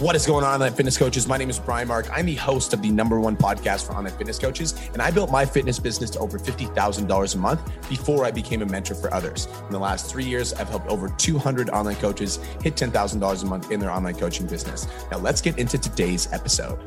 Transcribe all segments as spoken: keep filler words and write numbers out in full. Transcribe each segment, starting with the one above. What is going on, online fitness coaches? My name is Brian Mark. I'm the host of the number one podcast for online fitness coaches, and I built my fitness business to over fifty thousand dollars a month before I became a mentor for others. In the last three years, I've helped over two hundred online coaches hit ten thousand dollars a month in their online coaching business. Now let's get into today's episode.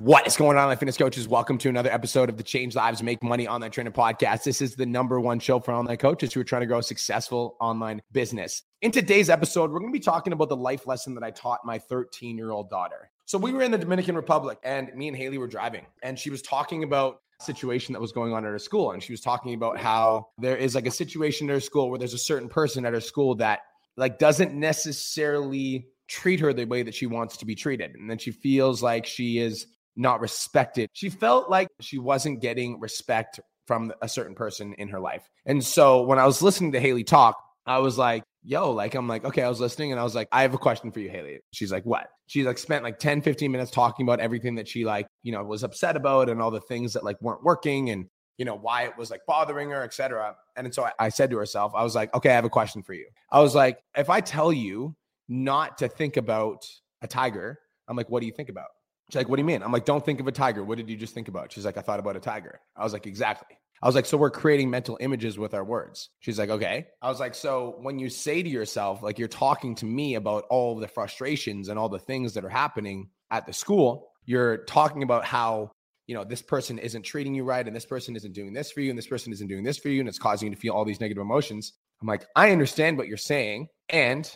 What is going on, online fitness coaches? Welcome to another episode of the Change Lives, Make Money Online Trainer Podcast. This is the number one show for online coaches who are trying to grow a successful online business. In today's episode, we're going to be talking about the life lesson that I taught my thirteen-year-old daughter. So we were in the Dominican Republic, and me and Haley were driving, and she was talking about a situation that was going on at her school. And she was talking about how there is like a situation at her school where there's a certain person at her school that like doesn't necessarily treat her the way that she wants to be treated. And then she feels like she is not respected. She felt like she wasn't getting respect from a certain person in her life. And so when I was listening to Haley talk, I was like, yo, like, I'm like, okay, I was listening and I was like, I have a question for you, Haley. She's like, what? She's like spent like ten, fifteen minutes talking about everything that she like, you know, was upset about and all the things that like weren't working and, you know, why it was like bothering her, et cetera. And so I, I said to herself, I was like, okay, I have a question for you. I was like, if I tell you not to think about a tiger, I'm like, what do you think about? She's like, what do you mean? I'm like, don't think of a tiger. What did you just think about? She's like, I thought about a tiger. I was like, exactly. I was like, so we're creating mental images with our words. She's like, okay. I was like, so when you say to yourself, like you're talking to me about all the frustrations and all the things that are happening at the school, you're talking about how, you know, this person isn't treating you right. And this person isn't doing this for you. And this person isn't doing this for you. And it's causing you to feel all these negative emotions. I'm like, I understand what you're saying. And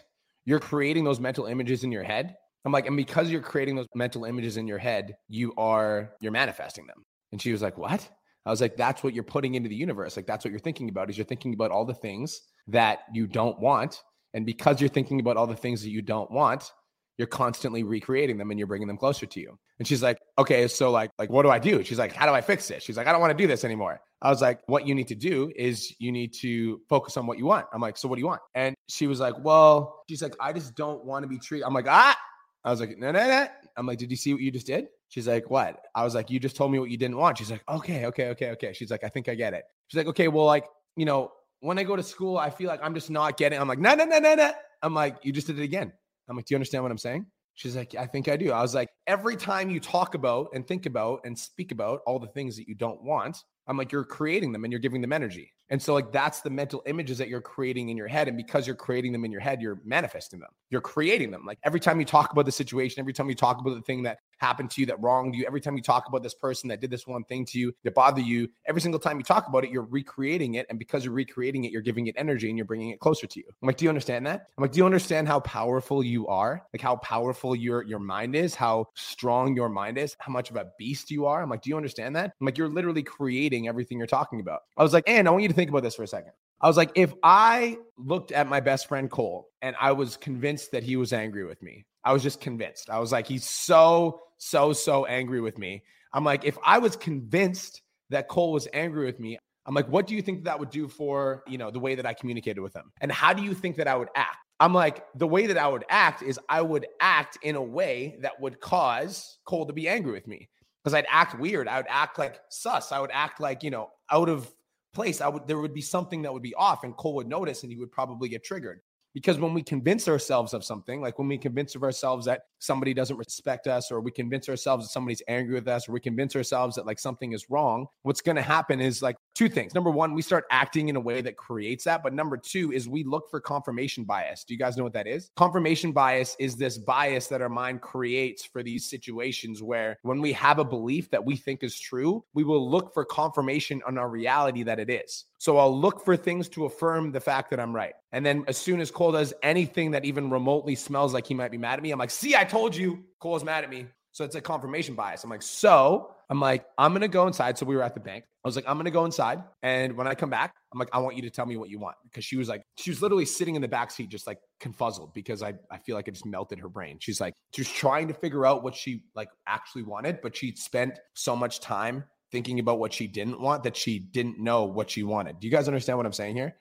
you're creating those mental images in your head. I'm like, and because you're creating those mental images in your head, you are, you're manifesting them. And she was like, what? I was like, that's what you're putting into the universe. Like, that's what you're thinking about is you're thinking about all the things that you don't want. And because you're thinking about all the things that you don't want, you're constantly recreating them and you're bringing them closer to you. And she's like, okay, so like, like, what do I do? She's like, how do I fix this? She's like, I don't want to do this anymore. I was like, what you need to do is you need to focus on what you want. I'm like, so what do you want? And she was like, well, she's like, I just don't want to be treated. I'm like, ah, I was like, no, no, no. I'm like, did you see what you just did? She's like, what? I was like, you just told me what you didn't want. She's like, okay, okay, okay, okay. She's like, I think I get it. She's like, okay, well, like, you know, when I go to school, I feel like I'm just not getting it. I'm like, no, no, no, no, no. I'm like, you just did it again. I'm like, do you understand what I'm saying? She's like, I think I do. I was like, every time you talk about and think about and speak about all the things that you don't want, I'm like, you're creating them and you're giving them energy. And so like, that's the mental images that you're creating in your head. And because you're creating them in your head, you're manifesting them. You're creating them. Like every time you talk about the situation, every time you talk about the thing that happened to you, that wronged you, every time you talk about this person that did this one thing to you, that bothered you, every single time you talk about it, you're recreating it. And because you're recreating it, you're giving it energy and you're bringing it closer to you. I'm like, do you understand that? I'm like, do you understand how powerful you are? Like how powerful your, your mind is, how strong your mind is, how much of a beast you are. I'm like, do you understand that? I'm like, you're literally creating everything you're talking about. I was like, and I want you to think about this for a second. I was like, if I looked at my best friend, Cole, and I was convinced that he was angry with me, I was just convinced. I was like, he's so, so, so angry with me. I'm like, if I was convinced that Cole was angry with me, I'm like, what do you think that would do for, you know, the way that I communicated with him? And how do you think that I would act? I'm like, the way that I would act is I would act in a way that would cause Cole to be angry with me because I'd act weird. I would act like sus. I would act like, you know, out of place. I would, there would be something that would be off and Cole would notice and he would probably get triggered. Because when we convince ourselves of something, like when we convince of ourselves that somebody doesn't respect us, or we convince ourselves that somebody's angry with us, or we convince ourselves that like something is wrong, what's going to happen is like two things. Number one, we start acting in a way that creates that. But number two is we look for confirmation bias. Do you guys know what that is? Confirmation bias is this bias that our mind creates for these situations where when we have a belief that we think is true, we will look for confirmation on our reality that it is. So I'll look for things to affirm the fact that I'm right. And then as soon as Cole does anything that even remotely smells like he might be mad at me, I'm like, see, I told you Cole's mad at me. So it's a confirmation bias. I'm like, so I'm like, I'm going to go inside. So we were at the bank. I was like, I'm going to go inside. And when I come back, I'm like, I want you to tell me what you want. Because she was like, she was literally sitting in the backseat, just like confuzzled because I, I feel like it just melted her brain. She's like, she's trying to figure out what she like actually wanted, but she'd spent so much time thinking about what she didn't want that she didn't know what she wanted. Do you guys understand what I'm saying here?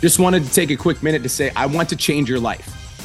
Just wanted to take a quick minute to say, I want to change your life.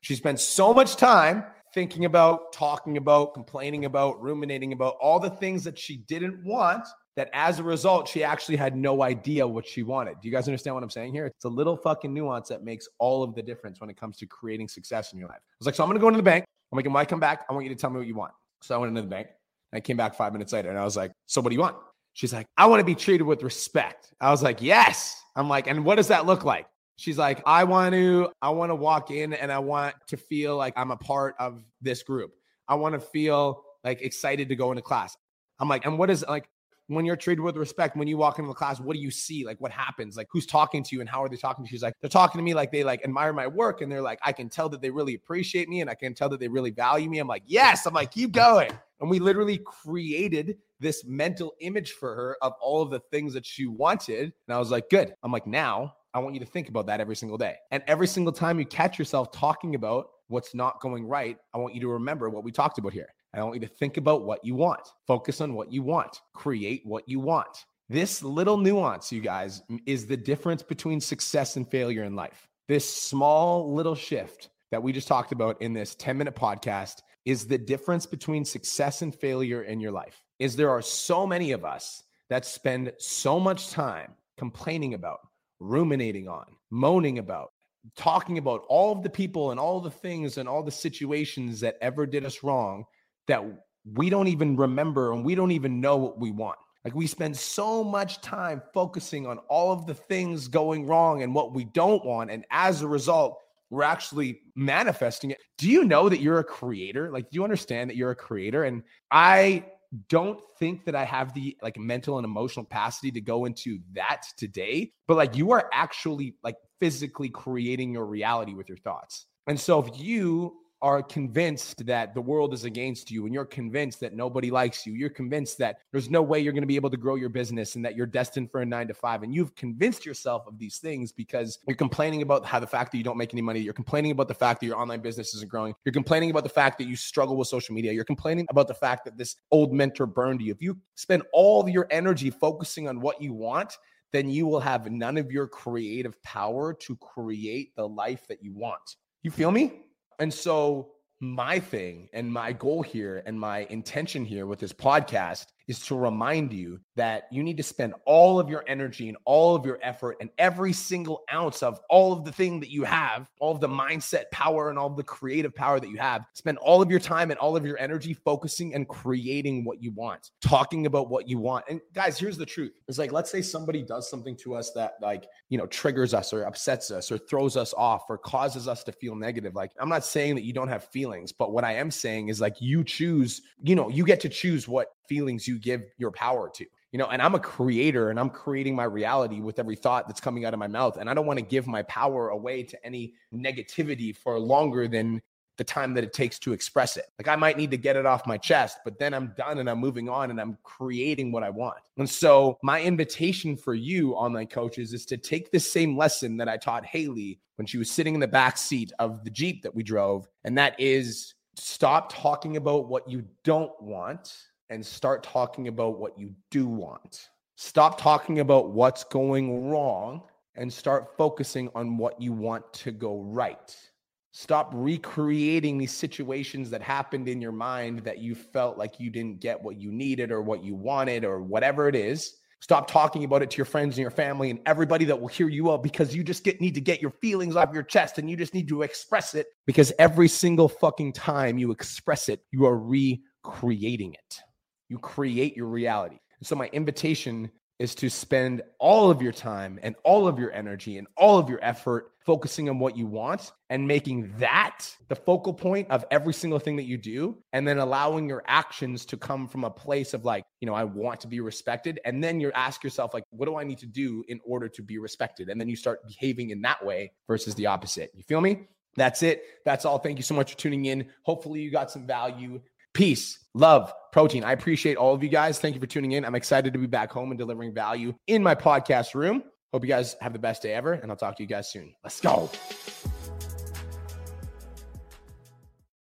She spent so much time thinking about, talking about, complaining about, ruminating about all the things that she didn't want, that as a result, she actually had no idea what she wanted. Do you guys understand what I'm saying here? It's a little fucking nuance that makes all of the difference when it comes to creating success in your life. I was like, so I'm going to go into the bank. I'm like, when I come back, I want you to tell me what you want. So I went into the bank and I came back five minutes later and I was like, so what do you want? She's like, I want to be treated with respect. I was like, yes. I'm like, and what does that look like? She's like, I want to, I want to walk in and I want to feel like I'm a part of this group. I want to feel like excited to go into class. I'm like, and what is like, when you're treated with respect, when you walk into the class, what do you see? Like what happens? Like who's talking to you and how are they talking to you? She's like, they're talking to me like they like admire my work. And they're like, I can tell that they really appreciate me and I can tell that they really value me. I'm like, yes. I'm like, keep going. And we literally created this mental image for her of all of the things that she wanted. And I was like, good. I'm like, now I want you to think about that every single day. And every single time you catch yourself talking about what's not going right, I want you to remember what we talked about here. I want you to think about what you want. Focus on what you want. Create what you want. This little nuance, you guys, is the difference between success and failure in life. This small little shift that we just talked about in this ten-minute podcast is the difference between success and failure in your life. Is there are so many of us that spend so much time complaining about, ruminating on, moaning about, talking about all of the people and all the things and all the situations that ever did us wrong, that we don't even remember and we don't even know what we want. Like we spend so much time focusing on all of the things going wrong and what we don't want. And as a result, we're actually manifesting it. Do you know that you're a creator? Like, do you understand that you're a creator? And I don't think that I have the like mental and emotional capacity to go into that today, but like you are actually like physically creating your reality with your thoughts. And so if you are convinced that the world is against you and you're convinced that nobody likes you, you're convinced that there's no way you're going to be able to grow your business and that you're destined for a nine to five. And you've convinced yourself of these things because you're complaining about how the fact that you don't make any money, you're complaining about the fact that your online business isn't growing, you're complaining about the fact that you struggle with social media, you're complaining about the fact that this old mentor burned you. If you spend all of your energy focusing on what you want, then you will have none of your creative power to create the life that you want. You feel me? And so my thing and my goal here and my intention here with this podcast is to remind you that you need to spend all of your energy and all of your effort and every single ounce of all of the thing that you have, all of the mindset power and all of the creative power that you have, spend all of your time and all of your energy focusing and creating what you want, talking about what you want. And guys, here's the truth. It's like, let's say somebody does something to us that like, you know, triggers us or upsets us or throws us off or causes us to feel negative. Like, I'm not saying that you don't have feelings, but what I am saying is like, you choose, you know, you get to choose what feelings you give your power to, you know, and I'm a creator and I'm creating my reality with every thought that's coming out of my mouth. And I don't want to give my power away to any negativity for longer than the time that it takes to express it. Like I might need to get it off my chest, but then I'm done and I'm moving on and I'm creating what I want. And so my invitation for you online coaches is to take the same lesson that I taught Haley when she was sitting in the back seat of the Jeep that we drove. And that is stop talking about what you don't want and start talking about what you do want. Stop talking about what's going wrong and start focusing on what you want to go right. Stop recreating these situations that happened in your mind that you felt like you didn't get what you needed or what you wanted or whatever it is. Stop talking about it to your friends and your family and everybody that will hear you out because you just get, need to get your feelings off your chest and you just need to express it because every single fucking time you express it, you are recreating it. You create your reality. And so my invitation is to spend all of your time and all of your energy and all of your effort focusing on what you want and making that the focal point of every single thing that you do. And then allowing your actions to come from a place of like, you know, I want to be respected. And then you ask yourself, like, what do I need to do in order to be respected? And then you start behaving in that way versus the opposite. You feel me? That's it. That's all. Thank you so much for tuning in. Hopefully you got some value. Peace, love, protein. I appreciate all of you guys. Thank you for tuning in. I'm excited to be back home and delivering value in my podcast room. Hope you guys have the best day ever, and I'll talk to you guys soon. Let's go.